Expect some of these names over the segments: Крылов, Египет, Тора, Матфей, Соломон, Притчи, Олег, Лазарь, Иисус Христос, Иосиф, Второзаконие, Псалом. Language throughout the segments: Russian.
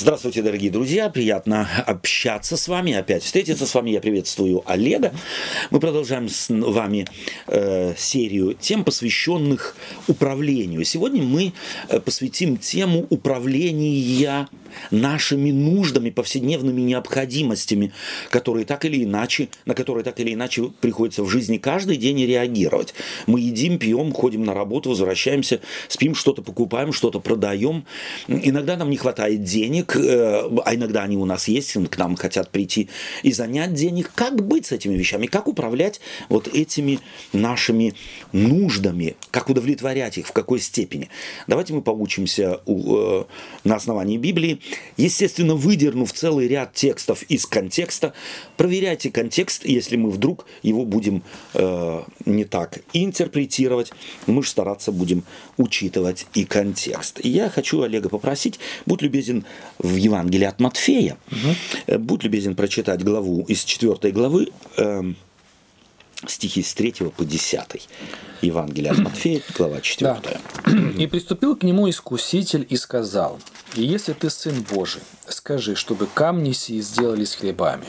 Здравствуйте, дорогие друзья, приятно общаться с вами, опять встретиться с вами, я приветствую Олега. Мы продолжаем с вами серию тем, посвященных управлению. Сегодня мы посвятим тему управления нашими нуждами, повседневными необходимостями, на которые так или иначе приходится в жизни каждый день и реагировать. Мы едим, пьем, ходим на работу, возвращаемся, спим, что-то покупаем, что-то продаем. Иногда нам не хватает денег, а иногда они у нас есть, к нам хотят прийти и занять денег. Как быть с этими вещами? Как управлять вот этими нашими нуждами? Как удовлетворять их? В какой степени? Давайте мы поучимся на основании Библии. Естественно, выдернув целый ряд текстов из контекста, проверяйте контекст, если мы вдруг его будем не так интерпретировать, мы же стараться будем учитывать и контекст. И я хочу Олега попросить, будь любезен, в Евангелии от Матфея, будь любезен прочитать главу из 4 главы, стихи с 3 по 10. Евангелие от Матфея, глава 4. Да. «И приступил к нему искуситель и сказал: „И если ты сын Божий, скажи, чтобы камни сии сделались хлебами“.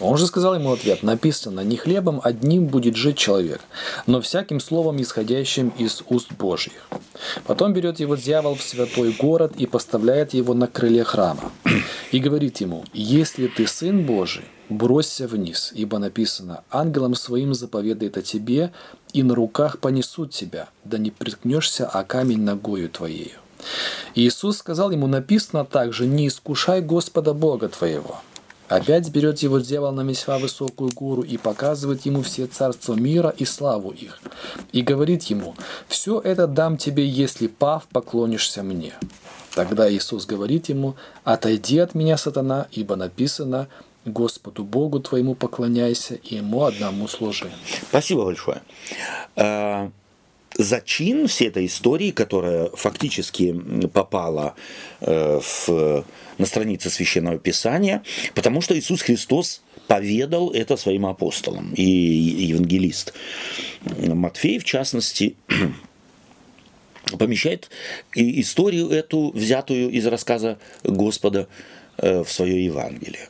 Он же сказал ему ответ: „Написано, не хлебом одним будет жить человек, но всяким словом, исходящим из уст Божьих“. Потом берет его дьявол в святой город и поставляет его на крылья храма. И говорит ему: „Если ты сын Божий, бросься вниз, ибо написано: „Ангелом своим заповедает о тебе, и на руках понесут тебя, да не приткнешься о камень ногою твоею“. Иисус сказал ему: „Написано также: „Не искушай Господа Бога твоего“. Опять берет его дьявол на месьва высокую гору и показывает ему все царства мира и славу их. И говорит ему: „Все это дам тебе, если пав, поклонишься мне“. Тогда Иисус говорит ему: „Отойди от меня, сатана, ибо написано: „Господу Богу твоему поклоняйся и ему одному служи““». Спасибо большое. Зачин всей этой истории, которая фактически попала на странице Священного Писания, потому что Иисус Христос поведал это своим апостолам. И евангелист Матфей, в частности, помещает историю эту, взятую из рассказа Господа, в свое Евангелие.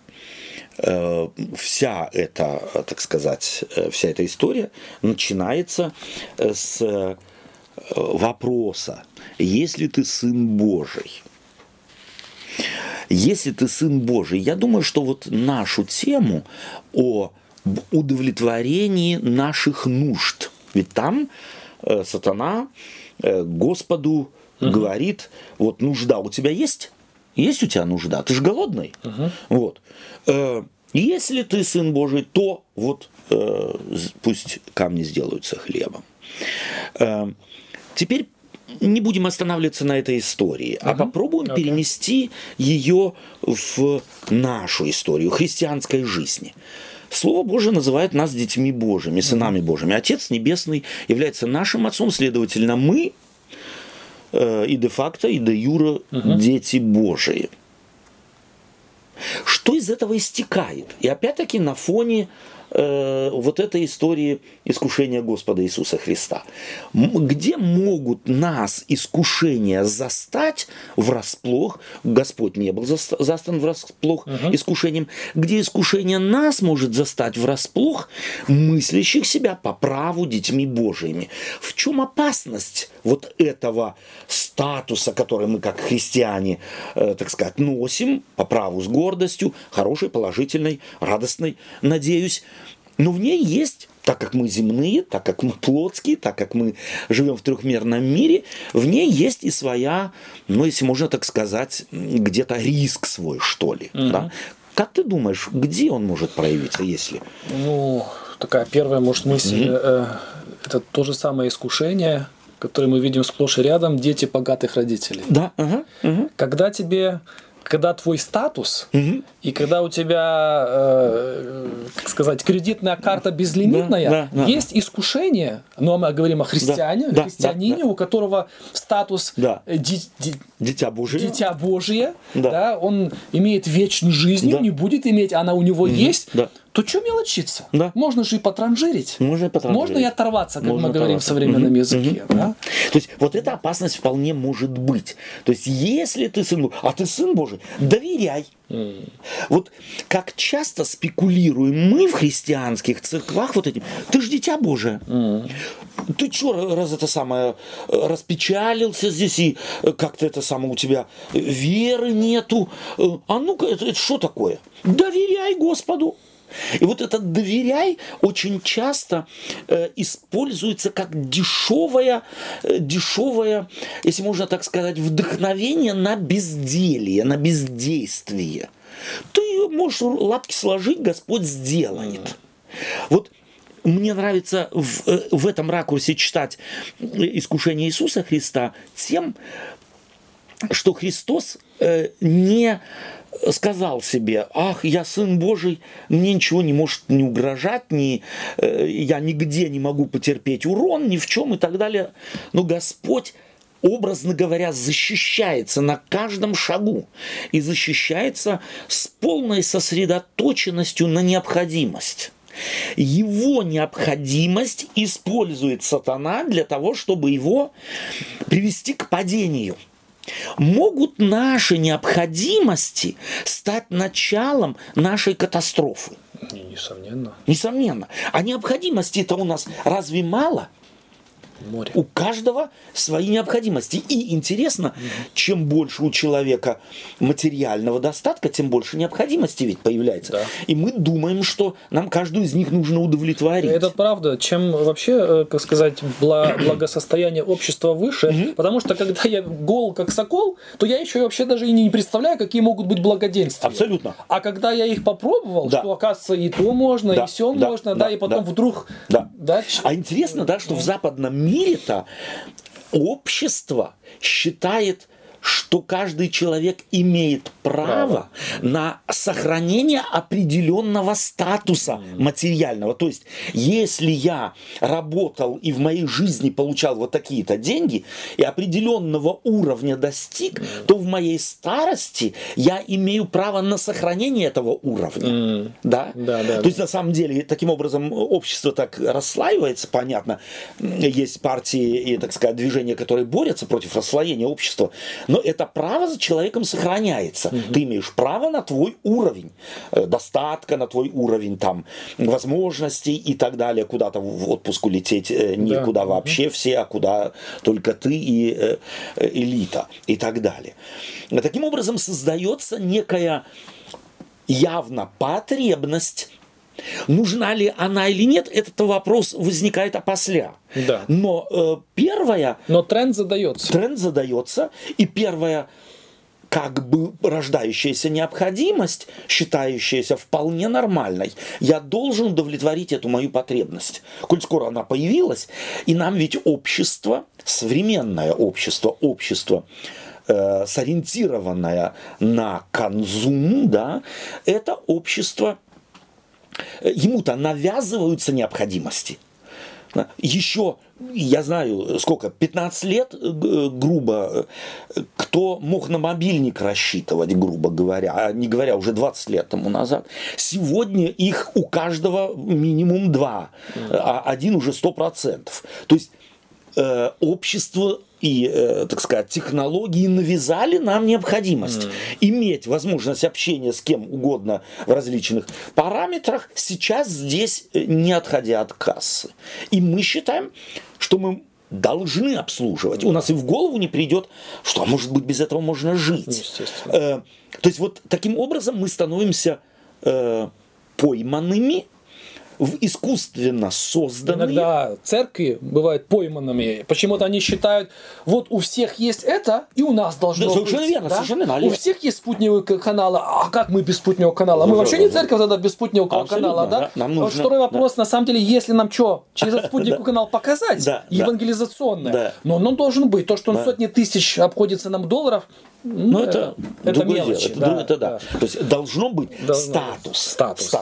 Вся эта, так сказать, вся эта история начинается с вопроса: если ты сын Божий? Если ты сын Божий, я думаю, что вот нашу тему о удовлетворении наших нужд, ведь там сатана Господу говорит: вот нужда у тебя есть? Есть у тебя нужда? Ты же голодный. Вот. Если ты сын Божий, то вот пусть камни сделаются хлебом. Теперь не будем останавливаться на этой истории, а попробуем перенести ее в нашу историю христианской жизни. Слово Божие называет нас детьми Божьими, сынами Божьими. Отец Небесный является нашим Отцом, следовательно, мы и де-факто, и де-юре дети Божии. Что из этого истекает? И опять-таки на фоне вот этой истории искушения Господа Иисуса Христа. Где могут нас искушения застать врасплох? Господь не был застан врасплох искушением. Где искушение нас может застать врасплох, мыслящих себя по праву детьми Божьими? В чем опасность вот этого статуса, который мы как христиане, так сказать, носим по праву с гордостью, хорошей, положительной, радостной, надеюсь? Но в ней есть, так как мы земные, так как мы плотские, так как мы живем в трехмерном мире, в ней есть и своя, ну, если можно так сказать, где-то риск свой, что ли. Да? Как ты думаешь, где он может проявиться, если? Ну, такая первая, может, мысль, это то же самое искушение, которое мы видим сплошь и рядом, дети богатых родителей. Да. Когда тебе... Когда твой статус, и когда у тебя, как сказать, кредитная карта безлимитная, есть искушение, но мы говорим о христианине, у которого статус дитя Божие, он имеет вечную жизнь, не будет иметь, она у него есть, то что мелочиться? Да. Можно же и потранжирить. Можно и оторваться, как мы говорим в современном языке. Да? То есть вот эта опасность вполне может быть. То есть если ты сын Божий, а ты сын Божий, доверяй. Вот как часто спекулируем мы в христианских церквах вот этим. Ты ж дитя Божие. Ты что, раз это самое, распечалился здесь и как-то это самое у тебя веры нету. А ну-ка, это что такое? Доверяй Господу. И вот этот «доверяй» очень часто используется как дешевое, если можно так сказать, вдохновение на безделье, на бездействие. Ты можешь лапки сложить, Господь сделает. Вот мне нравится в этом ракурсе читать «Искушение Иисуса Христа» тем, что Христос не сказал себе: «Ах, я сын Божий, мне ничего не может не угрожать, я нигде не могу потерпеть урон, ни в чем» и так далее. Но Господь, образно говоря, защищается на каждом шагу и защищается с полной сосредоточенностью на необходимость. Его необходимость использует сатана для того, чтобы его привести к падению. Могут наши необходимости стать началом нашей катастрофы? Несомненно. А необходимостей-то у нас разве мало? Море. У каждого свои необходимости. И интересно, чем больше у человека материального достатка, тем больше необходимостей ведь появляется. Да. И мы думаем, что нам каждую из них нужно удовлетворить. Это правда. Чем вообще, как сказать, благосостояние общества выше, потому что когда я гол как сокол, то я еще вообще даже и не представляю, какие могут быть благоденствия. Абсолютно. А когда я их попробовал, что оказывается и то можно, и сё можно, и потом вдруг... А интересно, что в западном мире-то общество считает, что каждый человек имеет право на сохранение определенного статуса материального. То есть, если я работал и в моей жизни получал вот такие-то деньги и определенного уровня достиг, то в моей старости я имею право на сохранение этого уровня. То есть, на самом деле, таким образом общество так расслаивается, понятно. Есть партии и, так сказать, движения, которые борются против расслоения общества. Но это право за человеком сохраняется. Ты имеешь право на твой уровень достатка, на твой уровень там, возможностей и так далее. Куда-то в отпуск улететь никуда вообще все, а куда только ты и элита и так далее. Таким образом создается некая явно потребность. Нужна ли она или нет, этот вопрос возникает опосля. Но первое... Но тренд задается. И первая как бы рождающаяся необходимость, считающаяся вполне нормальной, я должен удовлетворить эту мою потребность. Коль скоро она появилась, и нам ведь общество, современное общество сориентированное на конзум, это общество... Ему-то навязываются необходимости. Еще, я знаю, 15 лет, грубо, кто мог на мобильник рассчитывать, грубо говоря, а не говоря уже 20 лет тому назад, сегодня их у каждого минимум 2, а один уже 100%. То есть общество и, так сказать, технологии навязали нам необходимость иметь возможность общения с кем угодно в различных параметрах, сейчас здесь не отходя от кассы. И мы считаем, что мы должны обслуживать. У нас и в голову не придет, что, может быть, без этого можно жить. То есть вот таким образом мы становимся пойманными в искусственно созданные. Иногда церкви бывают пойманными. Почему-то они считают, вот у всех есть это, и у нас должно быть. Совершенно верно, совершенно верно. У всех есть спутниковые каналы, а как мы без спутникового канала? Мы вообще не церковь тогда без спутникового канала, Нам нужно, второй вопрос, на самом деле, если нам что, через этот спутниковый канал показать, евангелизационное, но он должен быть. То, что он сотни тысяч обходится нам долларов, это мелочи. То есть должно быть статус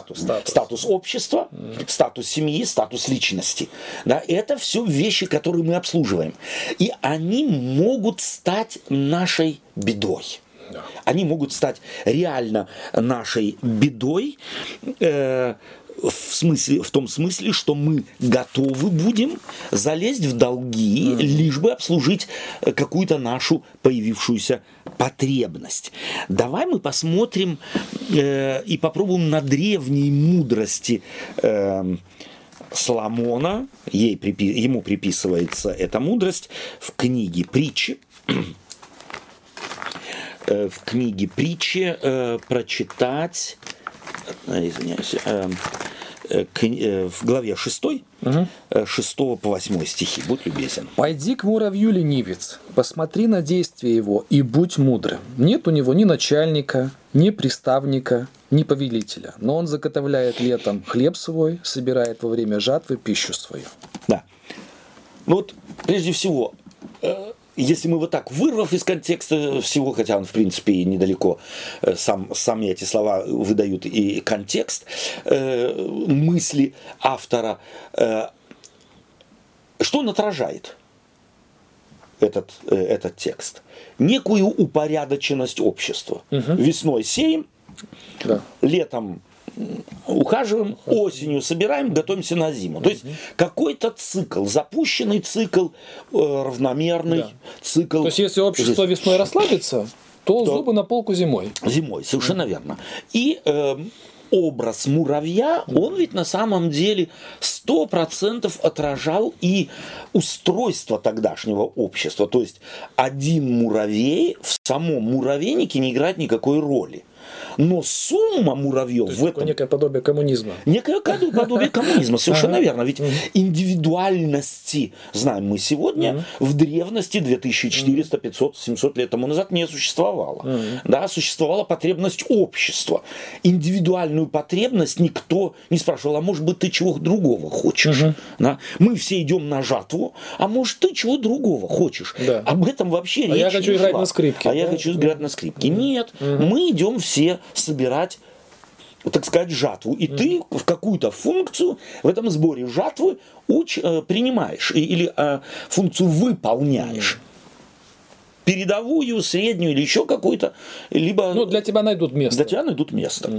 общества, статус семьи, статус личности. Это все вещи, которые мы обслуживаем. И они могут стать нашей бедой. Они могут стать реально нашей бедой, в том смысле, что мы готовы будем залезть в долги, лишь бы обслужить какую-то нашу появившуюся потребность. Давай мы посмотрим и попробуем на древней мудрости Соломона, ему приписывается эта мудрость, в книге «Притчи». В книге «Притчи» прочитать, извиняюсь, в главе 6, 6 по 8 стихи. Будь любезен. «Пойди к муравью, ленивец, посмотри на действия его и будь мудрым. Нет у него ни начальника, ни приставника, ни повелителя, но он заготовляет летом хлеб свой, собирает во время жатвы пищу свою». Да. Ну вот, прежде всего, если мы вот так, вырвав из контекста всего, хотя он, в принципе, и недалеко, сами эти слова выдают и контекст мысли автора, что он отражает, этот текст? Некую упорядоченность общества. Угу. Весной сеем, да. Летом ухаживаем, осенью собираем, готовимся на зиму. То есть какой-то цикл, запущенный цикл, равномерный цикл. То есть если общество весной расслабится, то зубы на полку зимой. Зимой, совершенно верно. И образ муравья, он ведь на самом деле 100% отражал и устройство тогдашнего общества. То есть один муравей в самом муравейнике не играет никакой роли. Но сумма муравьев в этом... некое подобие коммунизма. Некое подобие коммунизма, совершенно верно. Ведь индивидуальности, знаем мы сегодня, в древности 2400, 500, 700 лет тому назад не существовало. Да, существовала потребность общества. Индивидуальную потребность никто не спрашивал, а может быть ты чего другого хочешь? Да? Мы все идем на жатву, а может ты чего другого хочешь? Да. Об этом вообще речь не шла. А я хочу играть на скрипке. А я хочу играть на скрипке. Нет, мы идем все собирать, так сказать, жатву. И ты в какую-то функцию в этом сборе жатвы принимаешь или функцию выполняешь. Передовую, среднюю или еще какую-то. Либо... Ну, для тебя найдут место. Для тебя найдут место.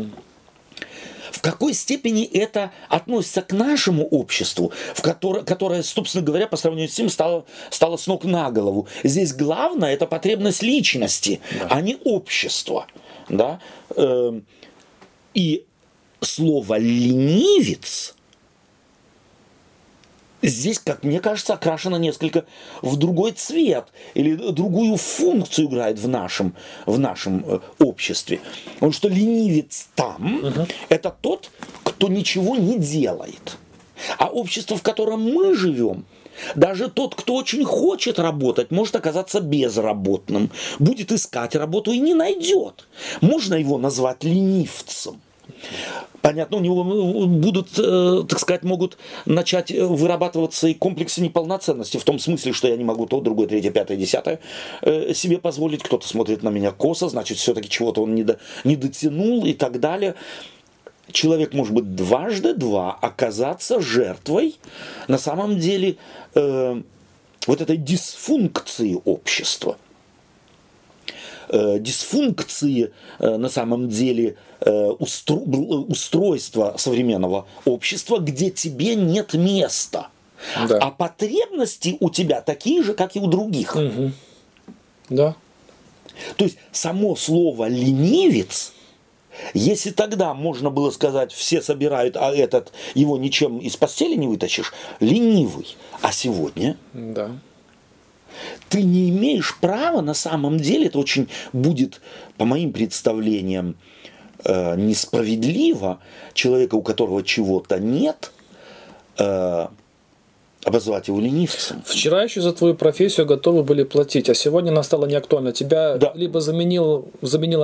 В какой степени это относится к нашему обществу, которое, собственно говоря, по сравнению с ним стало с ног на голову. Здесь главное – это потребность личности, а не общества. Да? И слово «ленивец» здесь, как мне кажется, окрашено несколько в другой цвет или другую функцию играет в нашем обществе. Потому что ленивец там это тот, кто ничего не делает. А общество, в котором мы живем, даже тот, кто очень хочет работать, может оказаться безработным, будет искать работу и не найдет. Можно его назвать ленивцем. Понятно, у него будут, так сказать, могут начать вырабатываться и комплексы неполноценности, в том смысле, что я не могу то, другое, третье, пятое, десятое себе позволить, кто-то смотрит на меня косо, значит, все-таки чего-то он не дотянул и так далее. Человек может быть дважды два оказаться жертвой, на самом деле, вот этой дисфункции общества. Дисфункции на самом деле устройства современного общества, где тебе нет места, да. А потребности у тебя такие же, как и у других. Да. То есть само слово «ленивец», если тогда можно было сказать, все собирают, а этот его ничем из постели не вытащишь, ленивый, а сегодня... Да. Ты не имеешь права, на самом деле, это очень будет, по моим представлениям, несправедливо, человека, у которого чего-то нет, обозвать его ленивцем. Вчера еще за твою профессию готовы были платить, а сегодня она стала неактуальна. Тебя либо заменила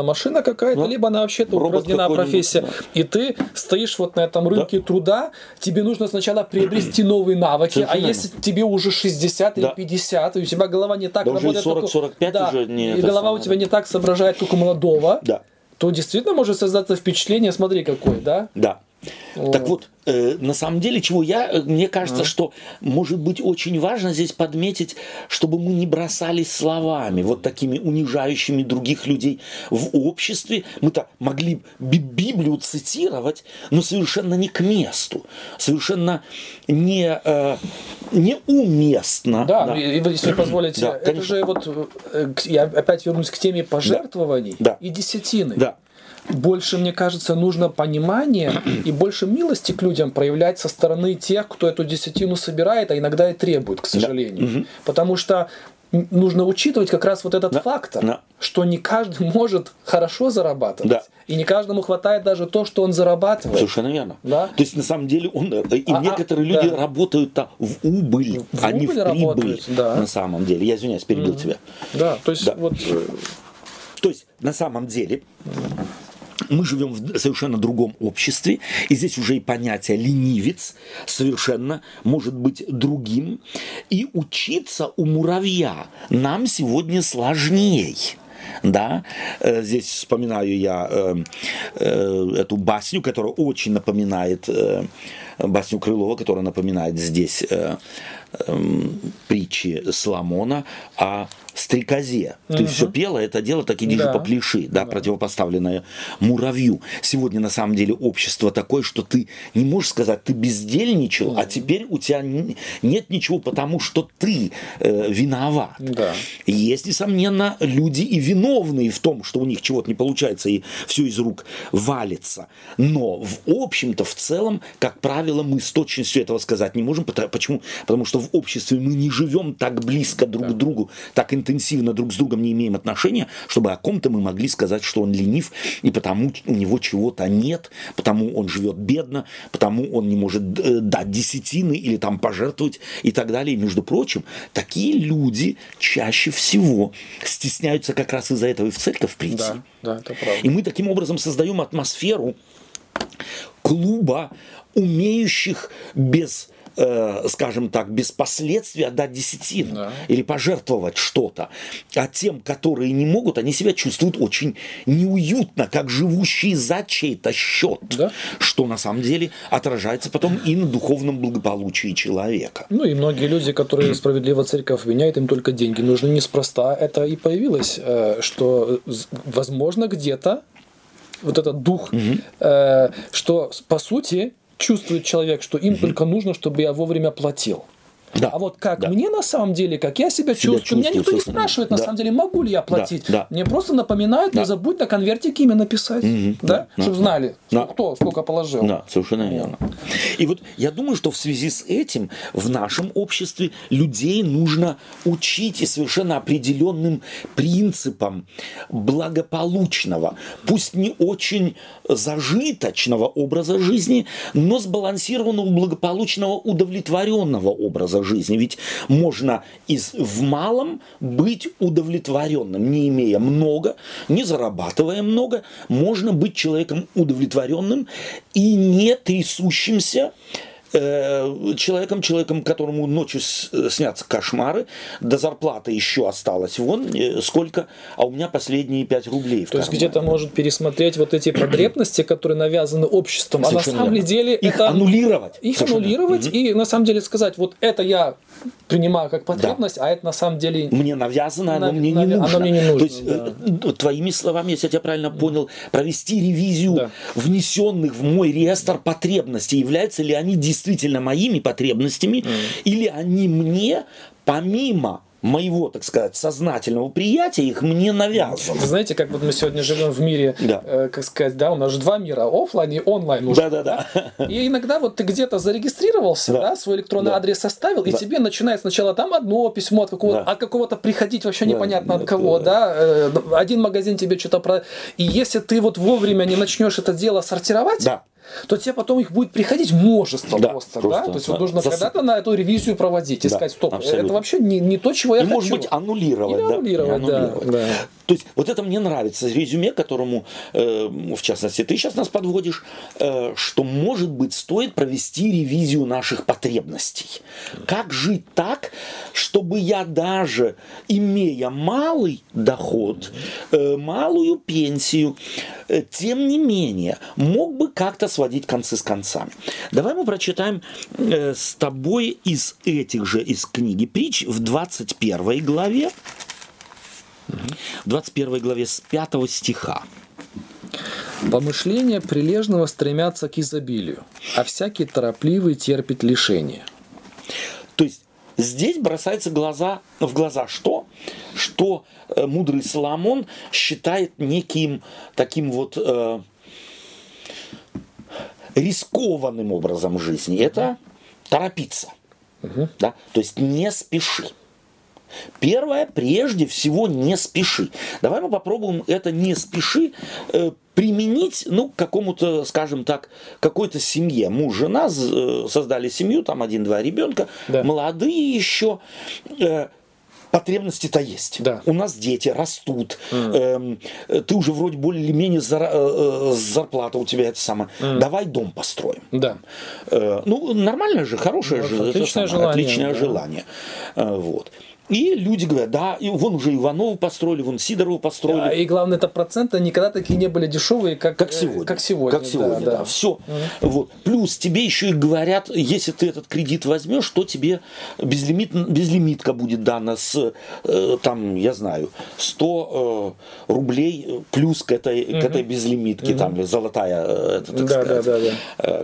машина какая-то, либо она вообще-то упразднена профессия. И ты стоишь вот на этом рынке труда, тебе нужно сначала приобрести новые навыки, а если тебе уже 60 или 50, и у тебя голова не так работает, 40-45 уже не и голова у тебя не так соображает, как у молодого, то действительно может создаться впечатление, смотри какое, да? Да. Так вот, на самом деле, чего мне кажется, что, может быть, очень важно здесь подметить, чтобы мы не бросались словами, вот такими унижающими других людей в обществе. Мы-то могли Библию цитировать, но совершенно не к месту, совершенно неуместно. Да, если позволите, да, это же вот, я опять вернусь к теме пожертвований и десятины. Да. Больше, мне кажется, нужно понимание и больше милости к людям проявлять со стороны тех, кто эту десятину собирает, а иногда и требует, к сожалению. Да. Угу. Потому что нужно учитывать как раз вот этот фактор, что не каждый может хорошо зарабатывать, и не каждому хватает даже то, что он зарабатывает. Совершенно верно. Да? То есть, на самом деле, некоторые люди работают-то в убыль, а не в прибыль. Да. На самом деле. Я извиняюсь, перебил тебя. Да, то есть, вот... То есть, на самом деле... Мы живем в совершенно другом обществе, и здесь уже и понятие «ленивец» совершенно может быть другим. И учиться у муравья нам сегодня сложнее. Да? Здесь вспоминаю я эту басню, которая очень напоминает басню Крылова, которая напоминает здесь притчи Соломона о стрекозе. Ты все пела, это дело, так иди же попляши, противопоставленное муравью. Сегодня на самом деле общество такое, что ты не можешь сказать, ты бездельничал, а теперь у тебя нет ничего, потому что ты виноват. Да. Есть, несомненно, люди и виновные в том, что у них чего-то не получается и все из рук валится. Но в общем-то, в целом, как правило, мы с точностью этого сказать не можем. Почему? Потому что в обществе мы не живем так близко друг к другу, так интенсивно друг с другом не имеем отношения, чтобы о ком-то мы могли сказать, что он ленив, и потому у него чего-то нет, потому он живет бедно, потому он не может дать десятины или там пожертвовать и так далее. И, между прочим, такие люди чаще всего стесняются как раз из-за этого и в церковь прийти. Да, это правда. И мы таким образом создаем атмосферу клуба умеющих без... скажем так, без последствий отдать десятину или пожертвовать что-то. А тем, которые не могут, они себя чувствуют очень неуютно, как живущие за чей-то счет, что на самом деле отражается потом и на духовном благополучии человека. Ну и многие люди, которые справедливо церковь обвиняют, им только деньги нужны неспроста. Это и появилось, что, возможно, где-то вот этот дух, что, по сути, чувствует человек, что им только нужно, чтобы я вовремя платил. Да. А вот как мне на самом деле, как я себя чувствую, меня никто не спрашивает, на самом деле, могу ли я платить. Да. Мне просто напоминают, не забудь на конвертике имя написать, чтобы знали, кто сколько положил. Да, совершенно верно. И вот я думаю, что в связи с этим в нашем обществе людей нужно учить и совершенно определенным принципам благополучного, пусть не очень зажиточного образа жизни, но сбалансированного, благополучного, удовлетворенного образа жизни. Ведь можно в малом быть удовлетворенным, не имея много, не зарабатывая много, можно быть человеком удовлетворенным и не трясущимся человеком, которому ночью снятся кошмары, до зарплаты еще осталось вон сколько, а у меня последние 5 рублей в кармане. То есть где-то может пересмотреть вот эти потребности, которые навязаны обществом, а на самом деле это... Их аннулировать и на самом деле сказать, вот это я принимаю как потребность, а это на самом деле... Мне навязано, оно мне не нужно. То есть твоими словами, если я тебя правильно понял, провести ревизию внесенных в мой реестр потребностей, являются ли они действительно моими потребностями, или они мне, помимо моего, так сказать, сознательного приятия, их мне навязывают. Вы знаете, как вот мы сегодня живем в мире, как сказать, у нас же два мира, офлайн и онлайн уже. Да. И иногда вот ты где-то зарегистрировался, свой электронный адрес составил, и тебе начинает сначала там одно письмо от какого-то приходить, вообще непонятно от кого, один магазин тебе что-то... И если ты вот вовремя не начнешь это дело сортировать... то тебе потом их будет приходить множество просто. То есть вот нужно когда-то на эту ревизию проводить и сказать, стоп, абсолютно. Это вообще не то, чего я хочу. И, может быть, аннулировать. То есть вот это мне нравится резюме, которому, в частности, ты сейчас нас подводишь, что, может быть, стоит провести ревизию наших потребностей. Как жить так, чтобы я даже, имея малый доход, малую пенсию, тем не менее, мог бы как-то сводить концы с концами. Давай мы прочитаем с тобой из этих же, из книги Притч, в 21 главе, в 21 главе с 5 стиха. «Помышления прилежного стремятся к изобилию, а всякий торопливый терпит лишение». То есть здесь бросается в глаза что? Что мудрый Соломон считает неким таким вот рискованным образом жизни. Это торопиться. Да? То есть не спеши. Первое, прежде всего, не спеши. Давай мы попробуем это «не спеши» применить, ну, к какому-то, скажем так, какой-то семье. Муж, жена создали семью, там 1-2 ребенка, да. Молодые еще, потребности-то есть. Да. У нас дети растут, ты уже вроде более-менее зарплата у тебя это самое. Давай дом построим. Да. Ну, нормально же, хорошее вот, же, отличное желание. Вот. И люди говорят, да, и вон уже Иванову построили, вон Сидорову построили. Да, и главное, это проценты никогда такие не были дешевые, как сегодня. Все. Вот. Плюс тебе еще и говорят, если ты этот кредит возьмешь, то тебе безлимитка будет дана с, там, я знаю, 100 рублей плюс к этой безлимитке, там, золотая,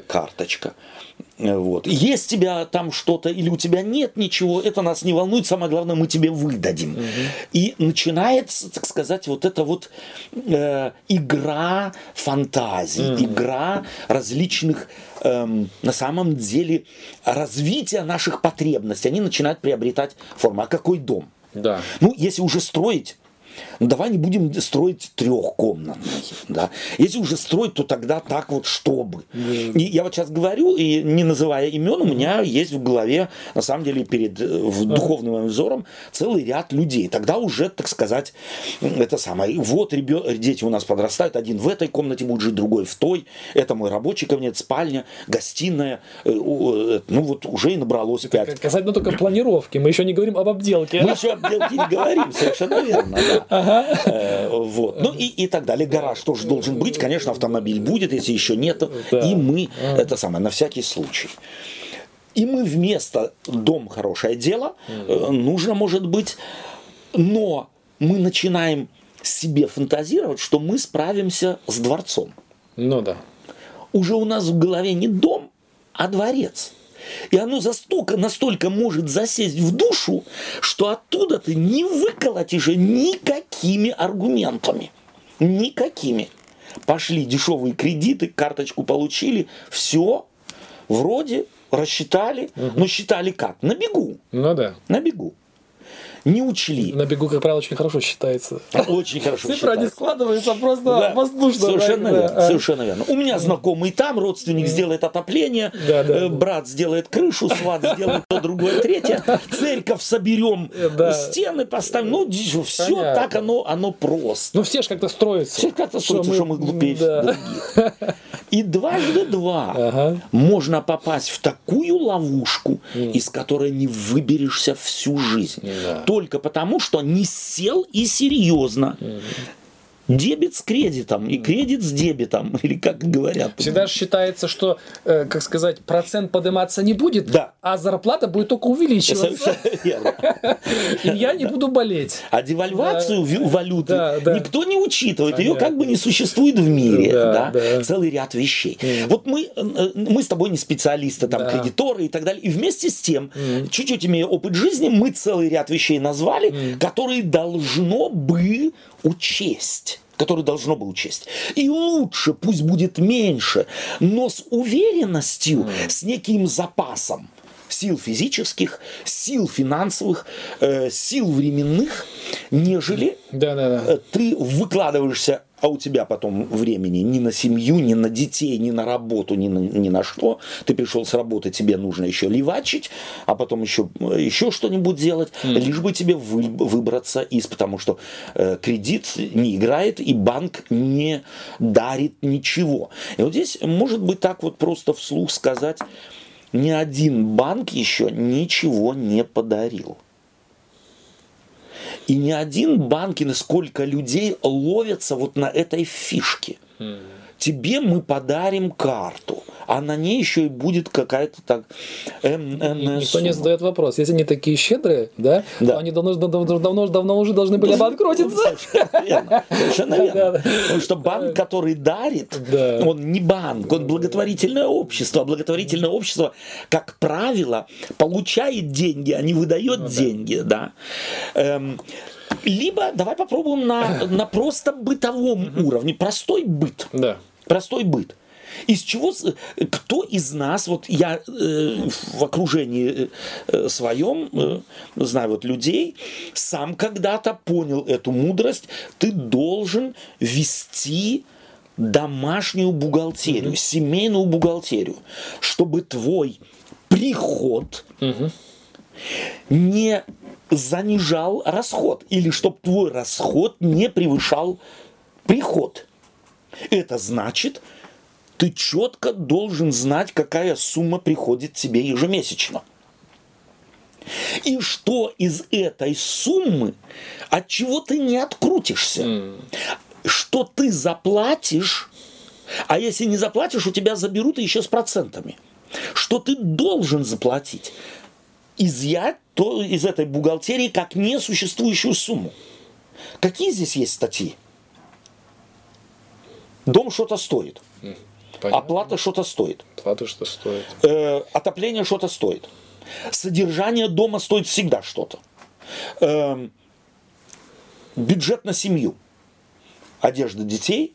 карточка. Вот. Есть у тебя там что-то или у тебя нет ничего, это нас не волнует, самое главное, мы тебе выдадим. И начинается, так сказать, вот эта вот игра фантазий, игра различных, на самом деле, развития наших потребностей. Они начинают приобретать форму. А какой дом? Да. Ну, если уже строить, давай не будем строить трехкомнатный. Да? Если уже строить, то тогда так вот, чтобы. И я вот сейчас говорю, и не называя имен, у меня есть в голове, на самом деле, перед духовным взором целый ряд людей. Тогда уже, так сказать, это самое. Вот дети у нас подрастают, один в этой комнате будет жить, другой в той. Это мой рабочий кабинет, спальня, гостиная. Ну вот уже и набралось 5. Касательно только планировки, мы еще не говорим об обделке. Мы еще об обделке не говорим, совершенно верно, да. Вот. Ну и так далее. Гараж тоже должен быть. Конечно, автомобиль будет, если еще нет. Да. И мы, это самое, на всякий случай. И мы вместо «дом – хорошее дело», нужно, может быть, но мы начинаем себе фантазировать, что мы справимся с дворцом. Ну да. Уже у нас в голове не дом, а дворец. И оно настолько может засесть в душу, что оттуда ты не выколотишь никакими аргументами. Никакими. Пошли дешевые кредиты, карточку получили, все, вроде рассчитали, но считали как? На бегу. Ну да. На бегу. Не учли. На бегу, как правило, очень хорошо считается. Очень хорошо считается. Цифра не складывается, просто воздушно. Совершенно верно. У меня знакомый там, родственник сделает отопление, брат сделает крышу, сват сделает то, другое, третье. Церковь соберем, стены поставим. Ну, все так оно просто. Ну, все же как-то строятся. Все как-то строятся, что мы глупее других. И 2 можно попасть в такую ловушку, из которой не выберешься всю жизнь. Только потому, что не сел и серьезно. Дебет с кредитом и кредит с дебетом, или как говорят. Всегда считается, что, как сказать, процент подниматься не будет, а зарплата будет только увеличиваться. И я не буду болеть. А девальвацию валюты никто не учитывает. Ее как бы не существует в мире. Целый ряд вещей. Вот мы с тобой не специалисты, там, кредиторы и так далее. И вместе с тем, чуть-чуть имея опыт жизни, мы целый ряд вещей назвали, которые должно бы учесть. Который должно было учесть. И лучше, пусть будет меньше, но с уверенностью, с неким запасом сил физических, сил финансовых, сил временных, нежели ты выкладываешься, а у тебя потом времени ни на семью, ни на детей, ни на работу, ни на что. Ты пришел с работы, тебе нужно еще левачить, а потом еще что-нибудь делать, лишь бы тебе выбраться из, потому что кредит не играет и банк не дарит ничего. И вот здесь, может быть, так вот просто вслух сказать, ни один банк еще ничего не подарил. И ни один банк, и сколько людей ловятся вот на этой фишке. Тебе мы подарим карту, а на ней еще и будет какая-то так Никто не задает вопрос. Если они такие щедрые, да, да, то они давно уже должны были обанкротиться. Совершенно верно. Потому что банк, который дарит, он не банк, он благотворительное общество. А благотворительное общество, как правило, получает деньги, а не выдает деньги, да. Либо давай попробуем на просто бытовом уровне, простой быт. Да. Простой быт. Из чего, кто из нас, вот я в окружении своем знаю вот людей, сам когда-то понял эту мудрость, ты должен вести домашнюю бухгалтерию, семейную бухгалтерию, чтобы твой приход не занижал расход, или чтобы твой расход не превышал приход. Это значит, ты четко должен знать, какая сумма приходит тебе ежемесячно. И что из этой суммы, от чего ты не открутишься, что ты заплатишь, а если не заплатишь, у тебя заберут еще с процентами, что ты должен заплатить. Изъять то из этой бухгалтерии как несуществующую сумму. Какие здесь есть статьи? Дом что-то стоит. Понятно. Оплата что-то стоит. Оплата что стоит. Отопление что-то стоит. Содержание дома стоит всегда что-то. Бюджет на семью. Одежда детей.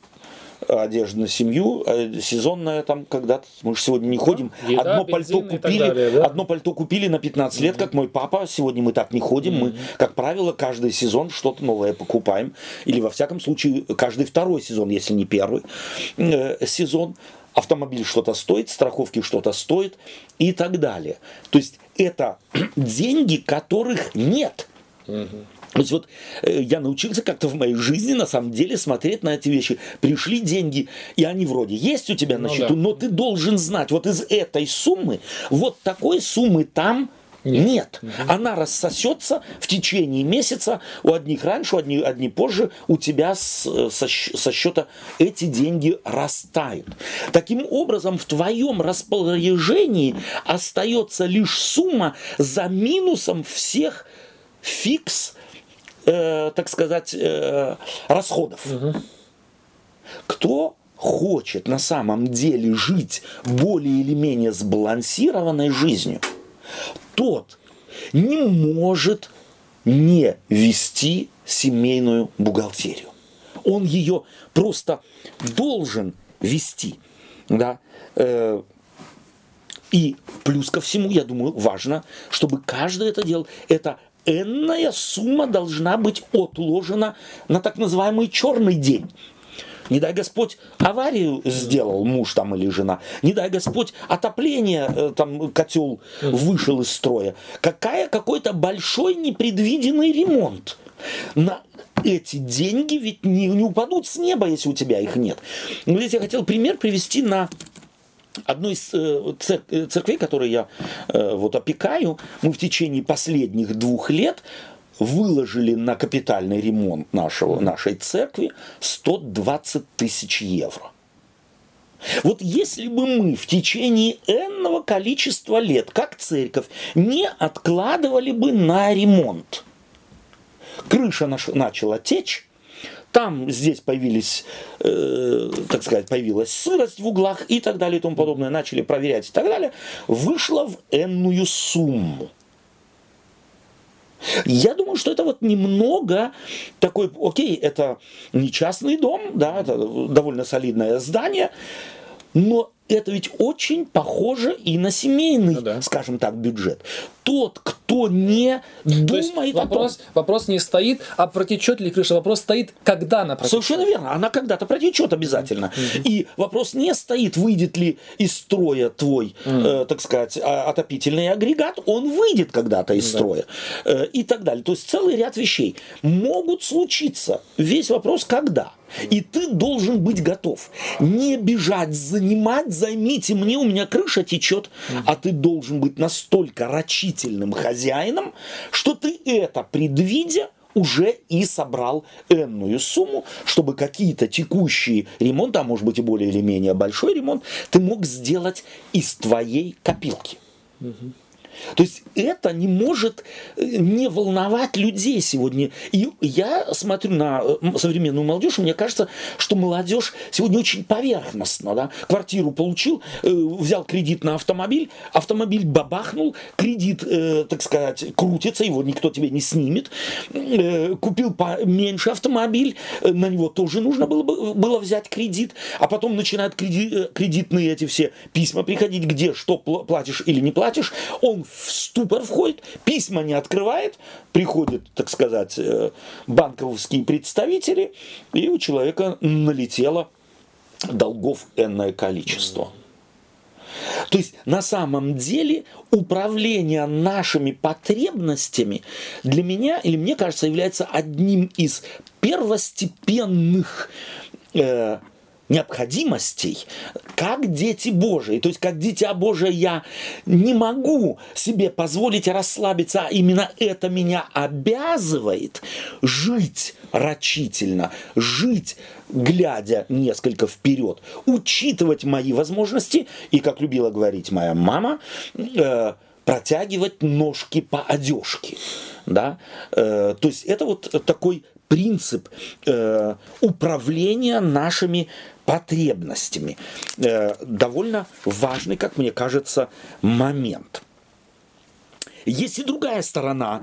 Одежда на семью, сезонная там когда-то, мы же сегодня не ходим. Еда, одно пальто купили, далее, да? Одно пальто купили на 15 лет, как мой папа. Сегодня мы так не ходим. Мы, как правило, каждый сезон что-то новое покупаем. Или, во всяком случае, каждый второй сезон, если не первый сезон. Автомобиль что-то стоит, страховки что-то стоят и так далее. То есть это деньги, которых нет. То есть вот я научился как-то в моей жизни на самом деле смотреть на эти вещи. Пришли деньги, и они вроде есть у тебя на счету, но ты должен знать, вот из этой суммы, вот такой суммы там нет. Она рассосется в течение месяца, у одних раньше, у одни позже, у тебя со счета эти деньги растают. Таким образом, в твоем распоряжении остается лишь сумма за минусом всех фикс, так сказать, расходов. Кто хочет на самом деле жить более или менее сбалансированной жизнью, тот не может не вести семейную бухгалтерию. Он ее просто должен вести. Да? И плюс ко всему, я думаю, важно, чтобы каждый это делал. Это энная сумма должна быть отложена на так называемый черный день. Не дай Господь, аварию сделал муж там или жена. Не дай Господь, отопление, там котел вышел из строя. Какой-то большой непредвиденный ремонт. На эти деньги ведь не упадут с неба, если у тебя их нет. Но здесь я хотел пример привести на одной из церквей, которую я вот опекаю, мы в течение последних 2 лет выложили на капитальный ремонт нашей церкви 120 000 евро. Вот если бы мы в течение энного количества лет, как церковь, не откладывали бы на ремонт, крыша начала течь, там здесь появились, так сказать, появилась сырость в углах и так далее и тому подобное. Начали проверять и так далее. Вышло в энную сумму. Я думаю, что это вот немного такой, окей, это не частный дом, да, это довольно солидное здание, но это ведь очень похоже и на семейный, скажем так, бюджет. Тот, кто не думает вопрос, о том... Вопрос не стоит, а протечет ли крыша. Вопрос стоит, когда она протечет. Совершенно верно. Она когда-то протечет обязательно. И вопрос не стоит, выйдет ли из строя твой, так сказать, отопительный агрегат. Он выйдет когда-то из строя. И так далее. То есть целый ряд вещей могут случиться. Весь вопрос, когда. И ты должен быть готов. Не бежать, занимать, займите мне, у меня крыша течет. А ты должен быть настолько рачительным хозяином, что ты это предвидя уже и собрал энную сумму, чтобы какие-то текущие ремонты, а может быть и более или менее большой ремонт, ты мог сделать из твоей копилки. Угу. То есть это не может не волновать людей сегодня. И я смотрю на современную молодежь, и мне кажется, что молодежь сегодня очень поверхностно. Да? Квартиру получил, взял кредит на автомобиль, автомобиль бабахнул, кредит, так сказать, крутится, его никто тебе не снимет. Купил поменьше автомобиль, на него тоже нужно было взять кредит, а потом начинают кредитные эти все письма приходить, где что платишь или не платишь. Он в ступор входит, письма не открывает, приходят, так сказать, банковские представители, и у человека налетело долгов энное количество. То есть на самом деле управление нашими потребностями для меня, или мне кажется, является одним из первостепенных необходимостей, как дети Божии. То есть, как дитя Божие я не могу себе позволить расслабиться, а именно это меня обязывает жить рачительно, жить, глядя несколько вперед, учитывать мои возможности и, как любила говорить моя мама, протягивать ножки по одежке. Да? То есть, это вот такой принцип управления нашими потребностями. Довольно важный, как мне кажется, момент. Есть и другая сторона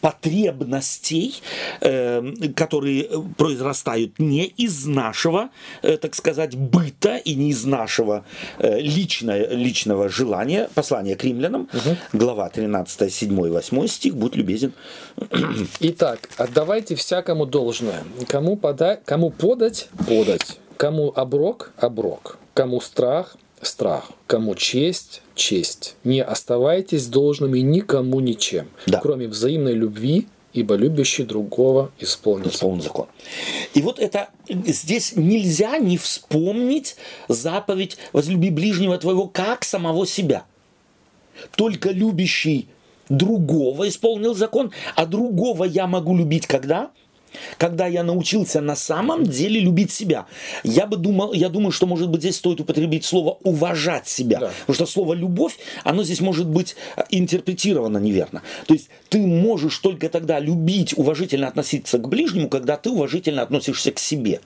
потребностей, которые произрастают не из нашего, так сказать, быта и не из нашего личного желания. Послание к римлянам, глава 13, 7-8 стих, будь любезен. Итак, отдавайте всякому должное. Кому подать – подать. Кому оброк – оброк. Кому страх – страх. Кому честь – честь. Не оставайтесь должными никому ничем, кроме взаимной любви, ибо любящий другого исполнит закон. И вот это здесь нельзя не вспомнить заповедь «Возлюби ближнего твоего, как самого себя». Только любящий другого исполнил закон, а другого я могу любить когда? Когда я научился на самом деле любить себя. Я думаю, что, может быть, здесь стоит употребить слово «уважать себя». Да. Потому что слово «любовь», оно здесь может быть интерпретировано неверно. То есть ты можешь только тогда любить, уважительно относиться к ближнему, когда ты уважительно относишься к себе.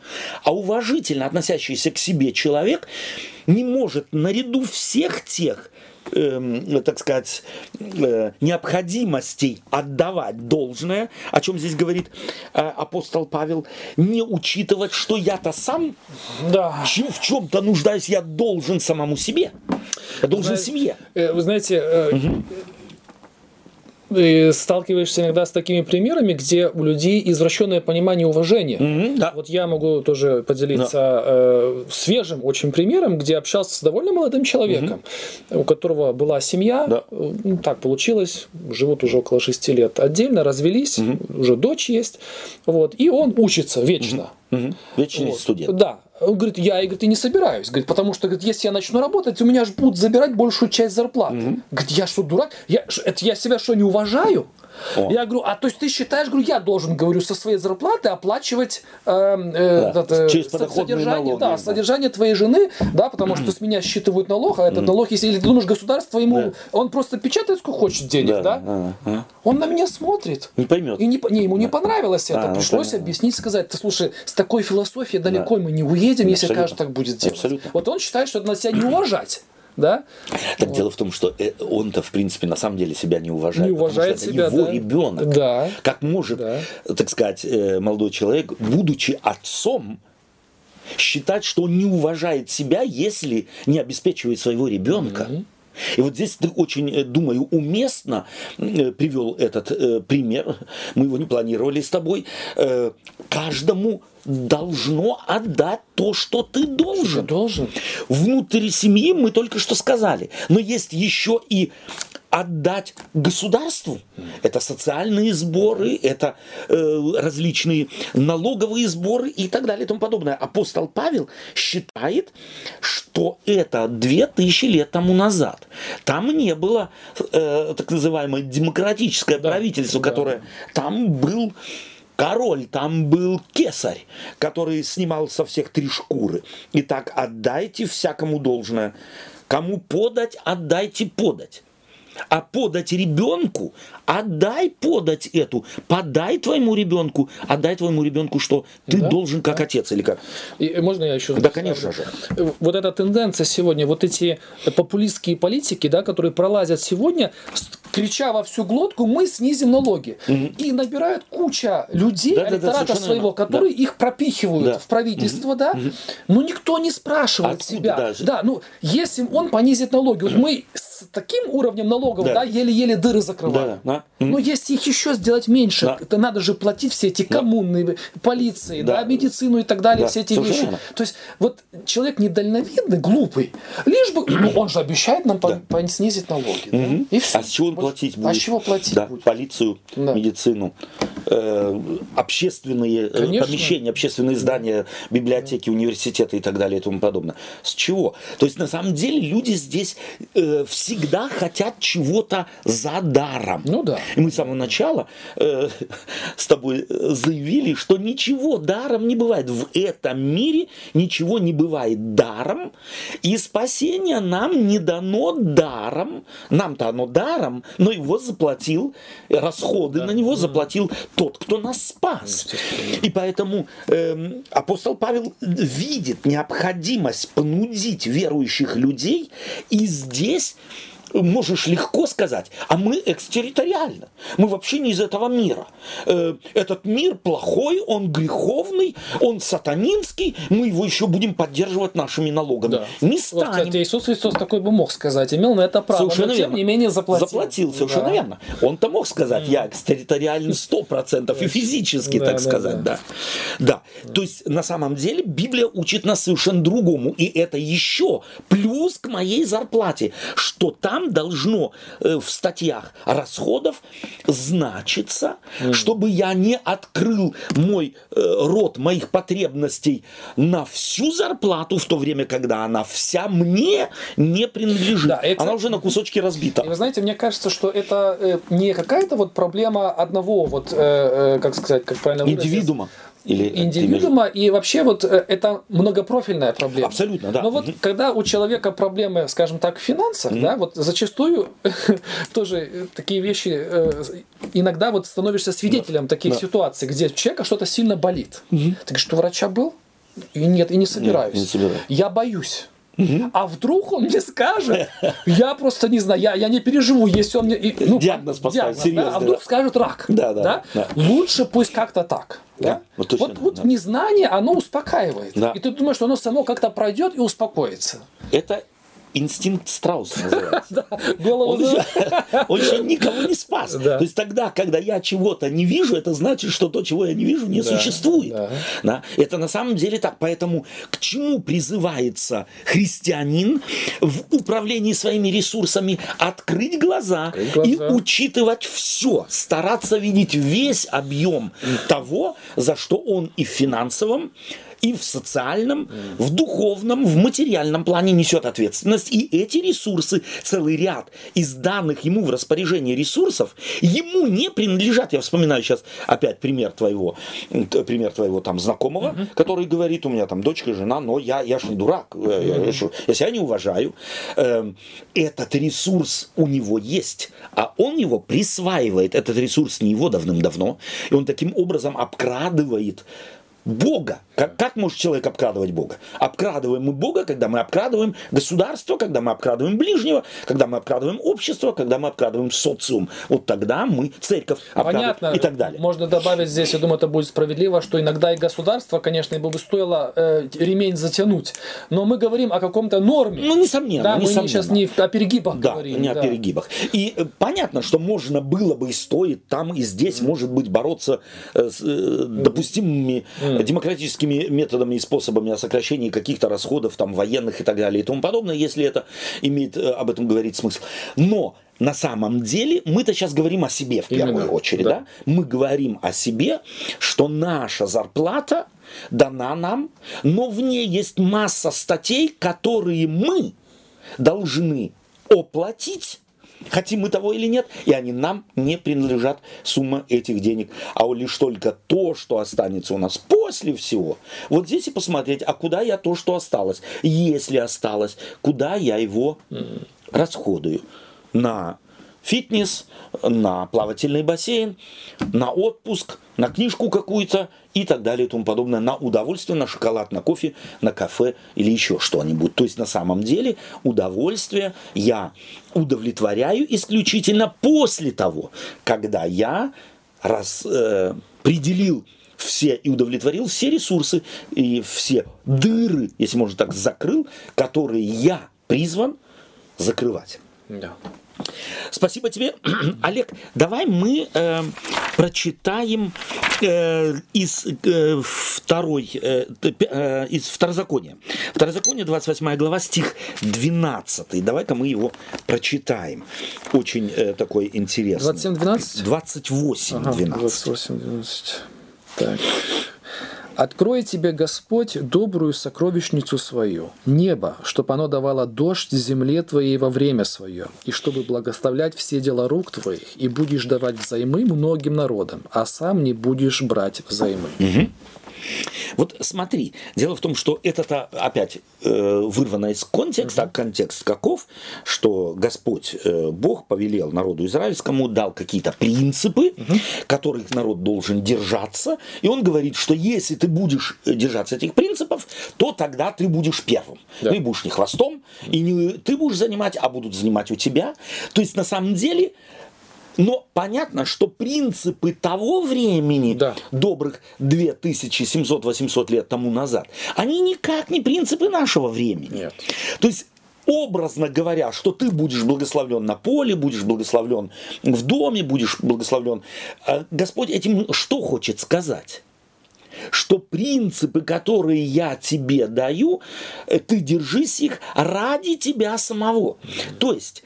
А уважительно относящийся к себе человек не может наряду всех тех, так сказать, необходимостей отдавать должное, о чем здесь говорит апостол Павел, не учитывать, что я-то сам в чем-то нуждаюсь, я должен самому себе, я должен семье. Вы знаете, сталкиваешься иногда с такими примерами, где у людей извращенное понимание уважения. Вот я могу тоже поделиться свежим очень примером, где общался с довольно молодым человеком, у которого была семья, так получилось, живут уже около 6 лет отдельно, развелись, уже дочь есть, вот, и он учится вечно. Вечный студент. Да. Он говорит, я и не собираюсь. Говорит, потому что, если я начну работать, у меня же будут забирать большую часть зарплаты. Говорит, я что, дурак? Я себя что, не уважаю? Я говорю, то есть ты считаешь, я должен, со своей зарплаты оплачивать содержание твоей жены, потому что с меня считывают налог, а этот налог, если ты думаешь, государство ему, он просто печатает, сколько хочет денег, он на меня смотрит. Не поймет. И ему не понравилось это, пришлось объяснить, сказать, ты слушай, с такой философией далеко мы не уедем, если каждый так будет делать. Абсолютно. Вот он считает, что это надо себя не уважать. Да? Так вот. Дело в том, что он-то, в принципе, на самом деле себя не уважает. Не уважает себя, его ребенок. Да. Как может, так сказать, молодой человек, будучи отцом, считать, что он не уважает себя, если не обеспечивает своего ребенка? И вот здесь ты очень, думаю, уместно привел этот пример. Мы его не планировали с тобой. Каждому должно отдать то, что ты должен. Внутри семьи мы только что сказали. Но есть еще и отдать государству. Это социальные сборы, это различные налоговые сборы и так далее и тому подобное. Апостол Павел считает, что это 2000 лет тому назад. Там не было так называемое демократическое правительство, которое там был... Король, там был кесарь, который снимал со всех 3 шкуры. Итак, отдайте всякому должное. Кому подать, отдайте подать. А подать ребенку, отдай подать эту. Подай твоему ребенку, отдай твоему ребенку, что ты должен как отец или как. И можно я еще... Да, конечно же. Вот эта тенденция сегодня, вот эти популистские политики, да, которые пролазят сегодня... крича во всю глотку, мы снизим налоги. И набирают куча людей, электората своего, которые их пропихивают в правительство, но никто не спрашивает себя. Да, ну, если он понизит налоги, вот мы с таким уровнем налогов, да, еле-еле дыры закрываем. Но если их еще сделать меньше, это надо же платить все эти коммуны, полиции, медицину и так далее, все эти вещи. То есть, вот человек недальновидный, глупый, лишь бы, он же обещает нам снизить налоги. И все. А с чего он платить будет? А чего платить будет? Полицию, медицину, общественные помещения, общественные здания, библиотеки, университеты и так далее и тому подобное. С чего? То есть, на самом деле, люди здесь всегда хотят чего-то за даром. Ну да. И мы с самого начала с тобой заявили, что ничего даром не бывает. В этом мире ничего не бывает даром, и спасение нам не дано даром. Нам-то оно даром, но его заплатил, расходы на него заплатил тот, кто нас спас. И поэтому апостол Павел видит необходимость понудить верующих людей, и здесь можешь легко сказать, а мы экстерриториально, мы вообще не из этого мира. Этот мир плохой, он греховный, он сатанинский, мы его еще будем поддерживать нашими налогами. Да. Не станем. Вот, кстати, Иисус Христос такой бы мог сказать, имел на это право, совершенно но тем верно. Не менее заплатил. Заплатил, совершенно верно. Он-то мог сказать, я экстерриториально 100% и физически, так сказать. Да. То есть, на самом деле, Библия учит нас совершенно другому, и это еще плюс к моей зарплате, что там должно в статьях расходов значиться, чтобы я не открыл мой рот моих потребностей на всю зарплату, в то время, когда она вся мне не принадлежит. Да, это... Она уже на кусочки разбита. И вы знаете, мне кажется, что это не какая-то вот проблема одного, вот, как сказать, как правильно выразиться? Индивидуума. Или индивидуума, и вообще вот это многопрофильная проблема. Абсолютно, да. Но вот когда у человека проблемы, скажем так, в финансах, да, вот зачастую тоже такие вещи, иногда вот становишься свидетелем таких ситуаций, где у человека что-то сильно болит. Ты говоришь, что у врача был? И нет, и не собираюсь. Нет, не собираюсь. Я боюсь. А вдруг он мне скажет, я просто не знаю, я не переживу, если он мне... диагноз поставит, серьезно. А вдруг скажет рак. Да. Лучше пусть как-то так. Да? Вот незнание, оно успокаивает. Да. И ты думаешь, что оно само как-то пройдет и успокоится. Это инстинкт страуса называется. Он еще никого не спас. То есть тогда, когда я чего-то не вижу, это значит, что то, чего я не вижу, не существует. Это на самом деле так. Поэтому к чему призывается христианин в управлении своими ресурсами? Открыть глаза и учитывать все. Стараться видеть весь объем того, за что он и в финансовом, и в социальном, в духовном, в материальном плане несет ответственность. И эти ресурсы, целый ряд из данных ему в распоряжении ресурсов, ему не принадлежат. Я вспоминаю сейчас опять пример твоего там знакомого, который говорит, у меня там дочка, жена, но я же не дурак, я себя не уважаю. Этот ресурс у него есть, а он его присваивает. Этот ресурс не его давным-давно, и он таким образом обкрадывает Бога. Как может человек обкрадывать Бога? Обкрадываем мы Бога, когда мы обкрадываем государство, когда мы обкрадываем ближнего, когда мы обкрадываем общество, когда мы обкрадываем социум. Вот тогда мы церковь обкрадываем и так далее. Можно добавить здесь, я думаю, это будет справедливо, что иногда и государство, конечно, бы стоило ремень затянуть. Но мы говорим о каком-то норме. Ну, несомненно. Да, несомненно. Мы сейчас не о перегибах говорим. Не о перегибах. И понятно, что можно было бы и стоит там и здесь, может быть, бороться с допустимыми демократическими химическими методами и способами, о сокращении каких-то расходов, там, военных и так далее и тому подобное, если это имеет об этом говорить смысл. Но на самом деле мы-то сейчас говорим о себе в первую очередь. Да. Да? Мы говорим о себе, что наша зарплата дана нам, но в ней есть масса статей, которые мы должны оплатить, хотим мы того или нет, и они нам не принадлежат, сумма этих денег, а лишь только то, что останется у нас после всего. Вот здесь и посмотреть, а куда я то, что осталось, если осталось, куда я его расходую. На фитнес, на плавательный бассейн, на отпуск, на книжку какую-то и так далее и тому подобное, на удовольствие, на шоколад, на кофе, на кафе или еще что-нибудь. То есть на самом деле удовольствие я удовлетворяю исключительно после того, когда я распределил все и удовлетворил все ресурсы и все дыры, если можно так, закрыл, которые я призван закрывать. Да. Спасибо тебе, Олег. Давай мы прочитаем из Второзакония. Второзаконие, 28 глава, стих 12. Давай-ка мы его прочитаем. Очень такой интересный. 27-12? 28-12. Ага, 28-12. Так. «Открой тебе, Господь, добрую сокровищницу свою, небо, чтобы оно давало дождь земле твоей во время свое, и чтобы благословлять все дела рук твоих, и будешь давать взаймы многим народам, а сам не будешь брать взаймы». Угу. Вот смотри, дело в том, что это опять вырвано из контекста, а контекст каков, что Господь Бог повелел народу израильскому, дал какие-то принципы, которых народ должен держаться, и он говорит, что если ты будешь держаться этих принципов, то тогда ты будешь первым, да. Ты будешь не хвостом, и не ты будешь занимать, а будут занимать у тебя, то есть на самом деле... Но понятно, что принципы того времени, да. добрых 2700-800 лет тому назад, они никак не принципы нашего времени. Нет. То есть, образно говоря, что ты будешь благословлен на поле, будешь благословлен в доме, будешь благословлен... Господь этим что хочет сказать? Что принципы, которые я тебе даю, ты держись их ради тебя самого. То есть...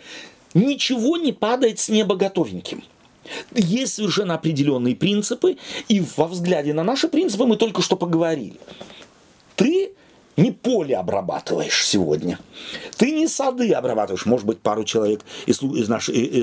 Ничего не падает с неба готовеньким. Есть совершенно определенные принципы, и во взгляде на наши принципы мы только что поговорили. Ты не поле обрабатываешь сегодня, ты не сады обрабатываешь, может быть, пару человек из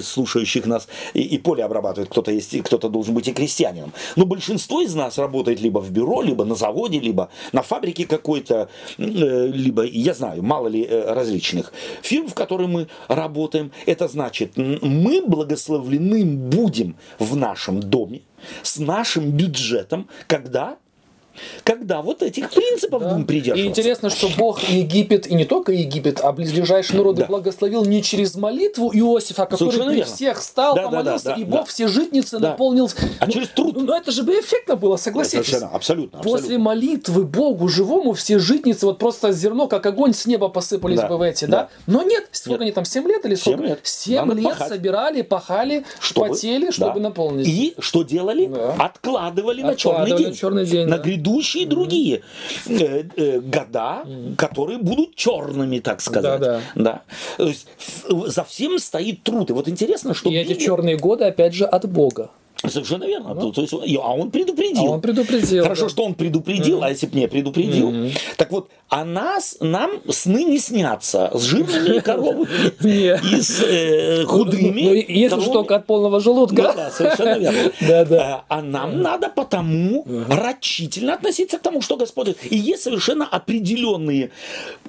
слушающих нас и поле обрабатывает, кто-то есть, и кто-то должен быть и крестьянином, но большинство из нас работает либо в бюро, либо на заводе, либо на фабрике какой-то, либо, я знаю, мало ли различных фирм, в которых мы работаем, это значит, мы благословлены будем в нашем доме, с нашим бюджетом, когда вот этих принципов будем придерживаться. И интересно, что Бог Египет, и не только Египет, а близлежащие народы благословил не через молитву Иосифа, который при всех встал, помолился, и Бог все житницы наполнил. А через труд. Ну, это же бы эффектно было, согласитесь. Абсолютно. После молитвы Богу живому все житницы, вот просто зерно, как огонь с неба посыпались бы в эти, да? Но нет, сколько они там, 7 лет или сколько? 7 лет. 7 лет собирали, пахали, потели, чтобы наполнить. И что делали? Откладывали на черный день. На гряду. И другие года, которые будут черными, так сказать. Да. То есть за всем стоит труд. И вот интересно, что... И эти черные годы, опять же, от Бога. Совершенно верно. То есть, он предупредил. Хорошо, что он предупредил, а если бы не предупредил. Так вот, а нам сны не снятся с жирными коровами и с худыми. Если что, от полного желудка. Да, совершенно верно. А нам надо потому рачительно относиться к тому, что Господь. И есть совершенно определенные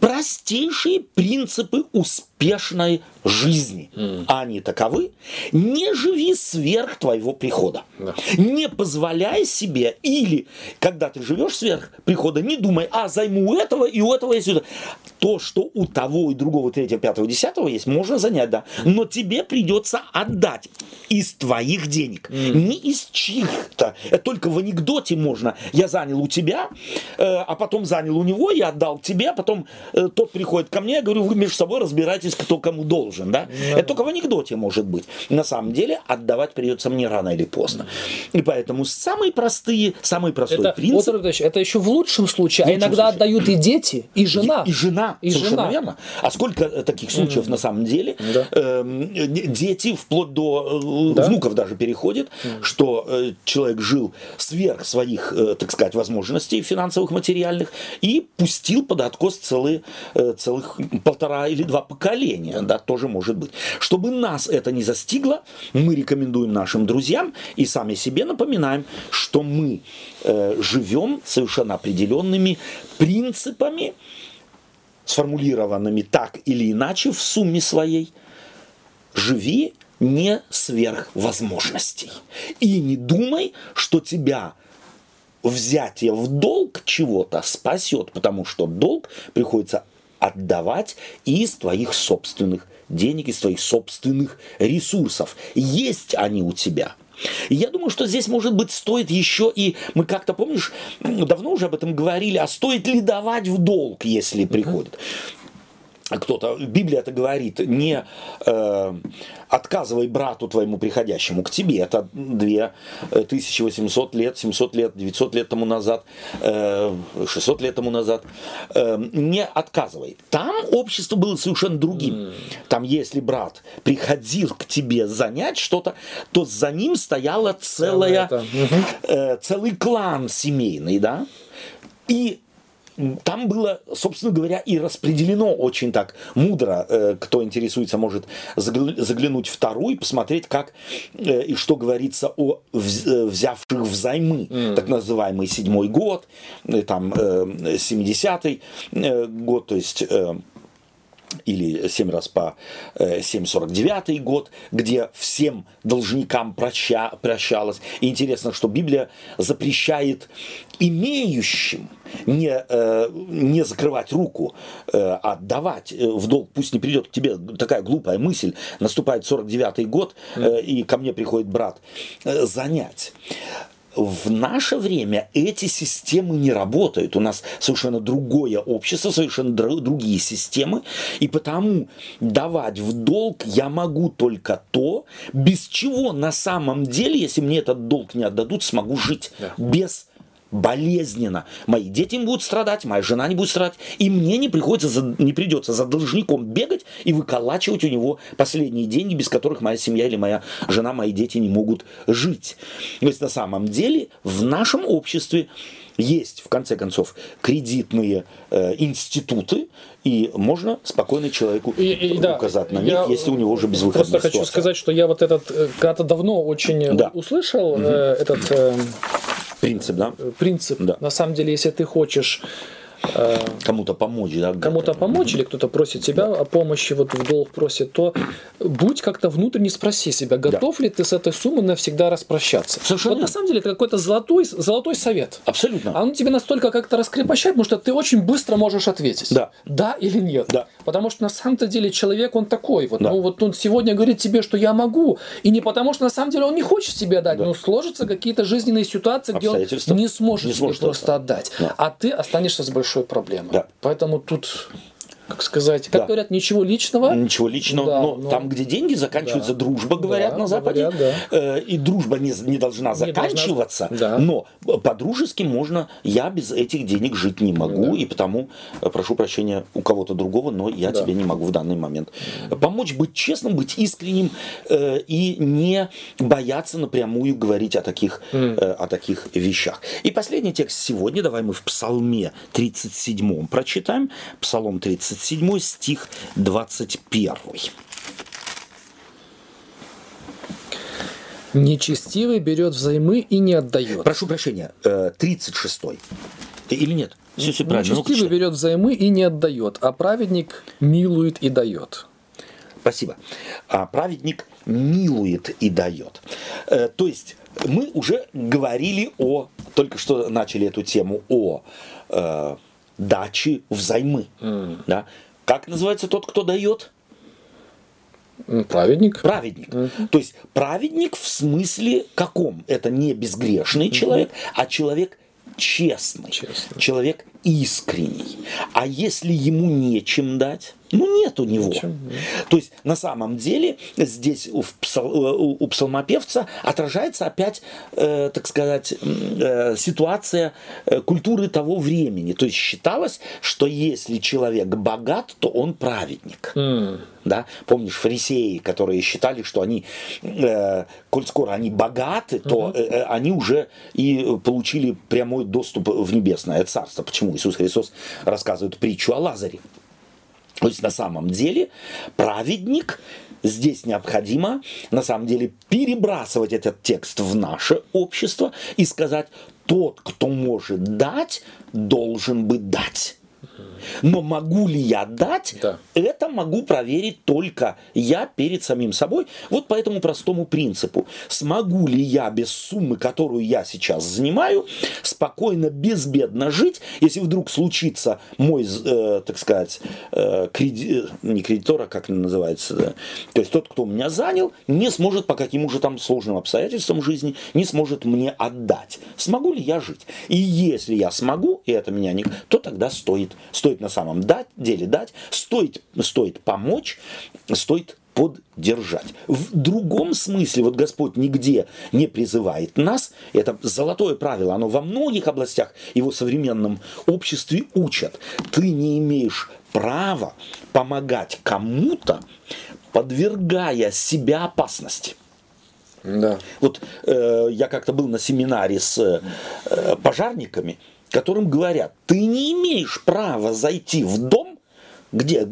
простейшие принципы успешной жизни. Они таковы. Не живи сверх твоего прихода. Не позволяй себе, или когда ты живешь сверх прихода, не думай, займу этого, и у этого есть. То, что у того и другого, третьего, пятого, десятого есть, можно занять, да. Но тебе придется отдать из твоих денег, не из чьих-то. Это только в анекдоте можно. Я занял у тебя, а потом занял у него, я отдал тебе, а потом тот приходит ко мне, я говорю, вы между собой разбирайтесь, обязательств, кто кому должен, да? Это только в анекдоте может быть. На самом деле отдавать придется мне рано или поздно. И поэтому самый простой принцип... Вот, Ильич, это еще в лучшем случае, а иногда отдают и дети, и жена. И жена. Верно. А сколько таких случаев на самом деле? Да. Дети вплоть до внуков даже переходят, что человек жил сверх своих, так сказать, возможностей финансовых, материальных, и пустил под откос целых 1,5 или 2 поколения, да, тоже может быть. Чтобы нас это не застигло, мы рекомендуем нашим друзьям и сами себе напоминаем, что мы живем совершенно определенными принципами, сформулированными так или иначе в сумме своей. Живи не сверх возможностей. И не думай, что тебя взятие в долг чего-то спасет, потому что долг приходится отдавать из твоих собственных денег, из твоих собственных ресурсов. Есть они у тебя. И я думаю, что здесь, может быть, стоит еще и... Мы как-то, помнишь, давно уже об этом говорили, а стоит ли давать в долг, если приходит? Кто-то, Библия это говорит, не отказывай брату твоему приходящему к тебе. Это 2800 лет, 700 лет, 900 лет тому назад, 600 лет тому назад. Не отказывай. Там общество было совершенно другим. Там, если брат приходил к тебе занять что-то, то за ним стояла целый клан семейный, да? И там было, собственно говоря, и распределено очень так мудро. Кто интересуется, может заглянуть в Тору и посмотреть, как и что говорится о взявших взаймы. Так называемый 7-й год, там 70-й год, то есть... или 7 раз по 749 год, где всем должникам прощалось. И интересно, что Библия запрещает имеющим не закрывать руку, а отдавать в долг. Пусть не придет к тебе такая глупая мысль. Наступает 49-й год, и ко мне приходит брат занять. В наше время эти системы не работают. У нас совершенно другое общество, совершенно другие системы. И потому давать в долг я могу только то, без чего на самом деле, если мне этот долг не отдадут, смогу жить. Да. Безболезненно. Мои дети не будут страдать, моя жена не будет страдать. И мне не придется за должником бегать и выколачивать у него последние деньги, без которых моя семья или моя жена, мои дети не могут жить. То есть на самом деле в нашем обществе есть, в конце концов, кредитные институты, и можно спокойно человеку указать на них, если у него уже безвыходная ситуация. Просто хочу сказать, что я вот этот когда-то давно очень услышал этот... принцип, да? Принцип. Да. На самом деле, если ты хочешь кому-то помочь, да? Кому-то помочь, или кто-то просит тебя о помощи, вот в долг просит, то будь как-то внутренне, спроси себя, готов ли ты с этой суммой навсегда распрощаться. Совершенно. Вот на самом деле это какой-то золотой совет. Абсолютно. Оно тебя настолько как-то раскрепощает, потому что ты очень быстро можешь ответить. Да или нет. Да. Потому что на самом-то деле человек, он такой вот. Да. Ну вот он сегодня говорит тебе, что я могу. И не потому, что на самом деле он не хочет тебе отдать, но сложатся какие-то жизненные ситуации, где он не сможет просто отдать. Да. А ты останешься с большой проблемы. Да. Поэтому тут, как сказать, как говорят, ничего личного. Ничего личного, да, но там, где деньги заканчиваются, дружба, говорят, на Западе. И дружба не должна заканчиваться, но по-дружески можно, я без этих денег жить не могу, и потому прошу прощения у кого-то другого, но я тебе не могу в данный момент помочь, быть честным, быть искренним и не бояться напрямую говорить о таких вещах. И последний текст сегодня, давай мы в Псалме 37 прочитаем, Псалом 37. 7 стих 21. Нечестивый берет взаймы и не отдает. Прошу прощения, 36-й. Или нет? Все правильно. Нечестивый берет взаймы и не отдает, а праведник милует и дает. Спасибо. А праведник милует и дает. То есть мы уже говорили только что начали эту тему о дачи взаймы. Да? Как называется тот, кто дает? Праведник. Праведник. То есть праведник в смысле каком? Это не безгрешный человек, а человек честный. Человек искренний. А если ему нечем дать, ну нет у него. То есть на самом деле здесь у псалмопевца отражается опять, так сказать, ситуация культуры того времени. То есть считалось, что если человек богат, то он праведник. Да? Помнишь, фарисеи, которые считали, что они, коль скоро они богаты, то они уже и получили прямой доступ в небесное царство. Почему Иисус Христос рассказывает притчу о Лазаре? То есть на самом деле праведник, здесь необходимо на самом деле перебрасывать этот текст в наше общество и сказать, тот, кто может дать, должен бы дать. Но могу ли я дать, это могу проверить только я перед самим собой. Вот по этому простому принципу. Смогу ли я без суммы, которую я сейчас занимаю, спокойно, безбедно жить, если вдруг случится мой, так сказать, не кредитор, а как называется, то есть тот, кто меня занял, не сможет по каким же там сложным обстоятельствам жизни, не сможет мне отдать. Смогу ли я жить? И если я смогу, и это меня не... то тогда стоит на самом деле дать, стоит помочь, стоит поддержать. В другом смысле, вот Господь нигде не призывает нас, это золотое правило, оно во многих областях его современном обществе учат. Ты не имеешь права помогать кому-то, подвергая себя опасности. Да. Вот я как-то был на семинаре с пожарниками, которым говорят, ты не имеешь права зайти в дом, где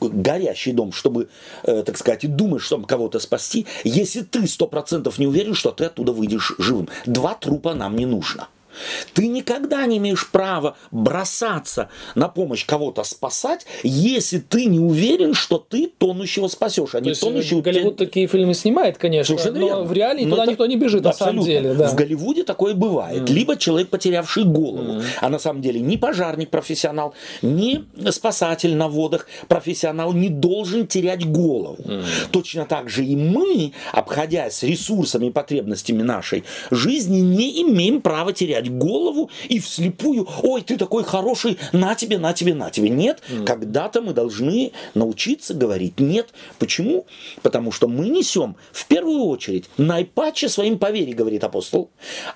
горящий дом, чтобы, так сказать, и думаешь, чтобы кого-то спасти, если ты 100% не уверен, что ты оттуда выйдешь живым. 2 трупа нам не нужно. Ты никогда не имеешь права бросаться на помощь кого-то спасать, если ты не уверен, что ты тонущего спасешь, а не тонущего... Голливуд такие фильмы снимает, конечно, но в реалии туда никто не бежит, на самом деле. Да. В Голливуде такое бывает. Либо человек, потерявший голову. А на самом деле ни пожарник профессионал, ни спасатель на водах профессионал не должен терять голову. Точно так же и мы, обходясь ресурсами и потребностями нашей жизни, не имеем права терять голову и вслепую, ой, ты такой хороший, на тебе, на тебе, на тебе. Нет, когда-то мы должны научиться говорить нет. Почему? Потому что мы несем в первую очередь наипаче своим по вере, говорит апостол,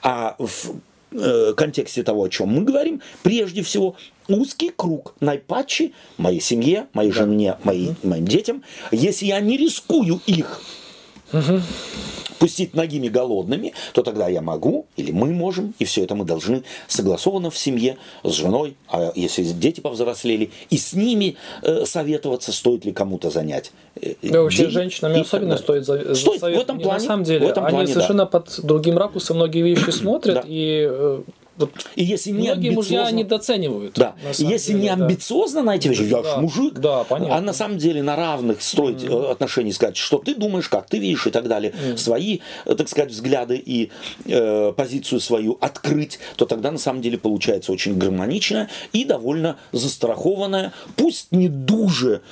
а в контексте того, о чем мы говорим, прежде всего узкий круг наипаче моей семье, моей жене, моим детям. Если я не рискую их пустить ногими голодными, то тогда я могу, или мы можем, и все это мы должны согласованно в семье, с женой, а если дети повзрослели, и с ними советоваться, стоит ли кому-то занять. Да, вообще женщинам особенно стоит в этом плане. На самом деле, они совершенно под другим ракурсом многие вещи смотрят, и... Вот и если не многие мужья недооценивают. Да. Если деле, не амбициозно найти вещи, я же мужик, а на самом деле на равных строить отношения, сказать, что ты думаешь, как ты видишь и так далее, свои, так сказать, взгляды и позицию свою открыть, то тогда на самом деле получается очень гармоничная и довольно застрахованная, пусть не дуже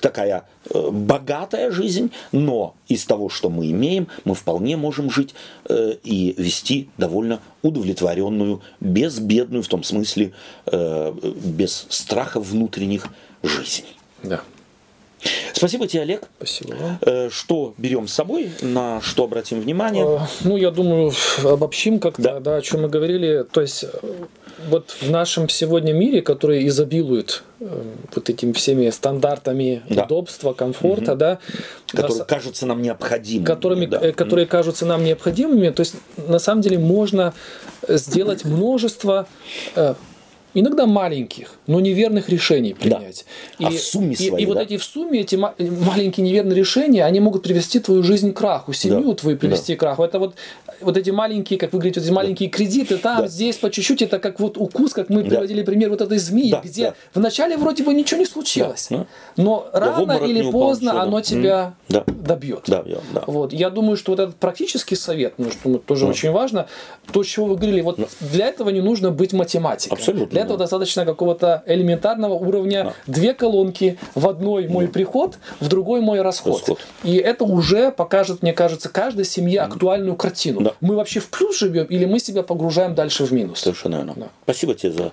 такая богатая жизнь, но из того, что мы имеем, мы вполне можем жить и вести довольно удовлетворенную, безбедную, в том смысле, без страха внутренних жизней. Да. Спасибо тебе, Олег. Спасибо. Что берем с собой, на что обратим внимание? Ну, я думаю, обобщим как-то, о чем мы говорили. То есть, вот в нашем сегодня мире, который изобилует вот этими всеми стандартами удобства, комфорта, которые кажутся нам необходимыми. Которые кажутся нам необходимыми. То есть, на самом деле, можно сделать множество... иногда маленьких, но неверных решений принять. Да. И, в сумме своей, и вот эти в сумме, эти маленькие неверные решения, они могут привести твою жизнь к краху, семью твою привести к краху. Это вот эти маленькие, как вы говорите, вот эти маленькие кредиты, там, здесь по чуть-чуть, это как вот укус, как мы приводили пример вот этой змеи, где вначале вроде бы ничего не случилось, но рано или поздно оно тебя добьет. Вот. Я думаю, что вот этот практический совет, ну, что тоже очень важно, то, чего вы говорили, вот для этого не нужно быть математиком. Абсолютно. этого достаточно какого-то элементарного уровня. Две колонки. В одной мой приход, в другой мой расход. И это уже покажет, мне кажется, каждой семье актуальную картину. Мы вообще в плюс живем или мы себя погружаем дальше в минус? Совершенно верно. Спасибо тебе за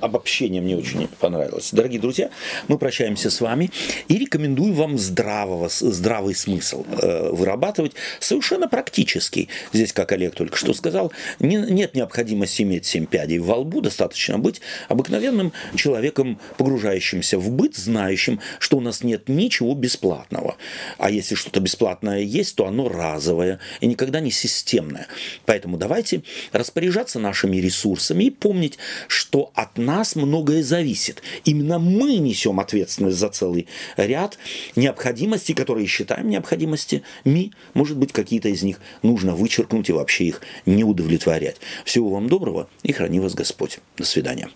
обобщение. Мне очень понравилось. Дорогие друзья, мы прощаемся с вами и рекомендую вам здравый смысл вырабатывать. Совершенно практический. Здесь, как Олег только что сказал, нет необходимости иметь 7 пядей во лбу. Достаточно быть обыкновенным человеком, погружающимся в быт, знающим, что у нас нет ничего бесплатного. А если что-то бесплатное есть, то оно разовое и никогда не системное. Поэтому давайте распоряжаться нашими ресурсами и помнить, что от нас многое зависит. Именно мы несем ответственность за целый ряд необходимостей, которые считаем необходимостями. Может быть, какие-то из них нужно вычеркнуть и вообще их не удовлетворять. Всего вам доброго и храни вас Господь. До свидания.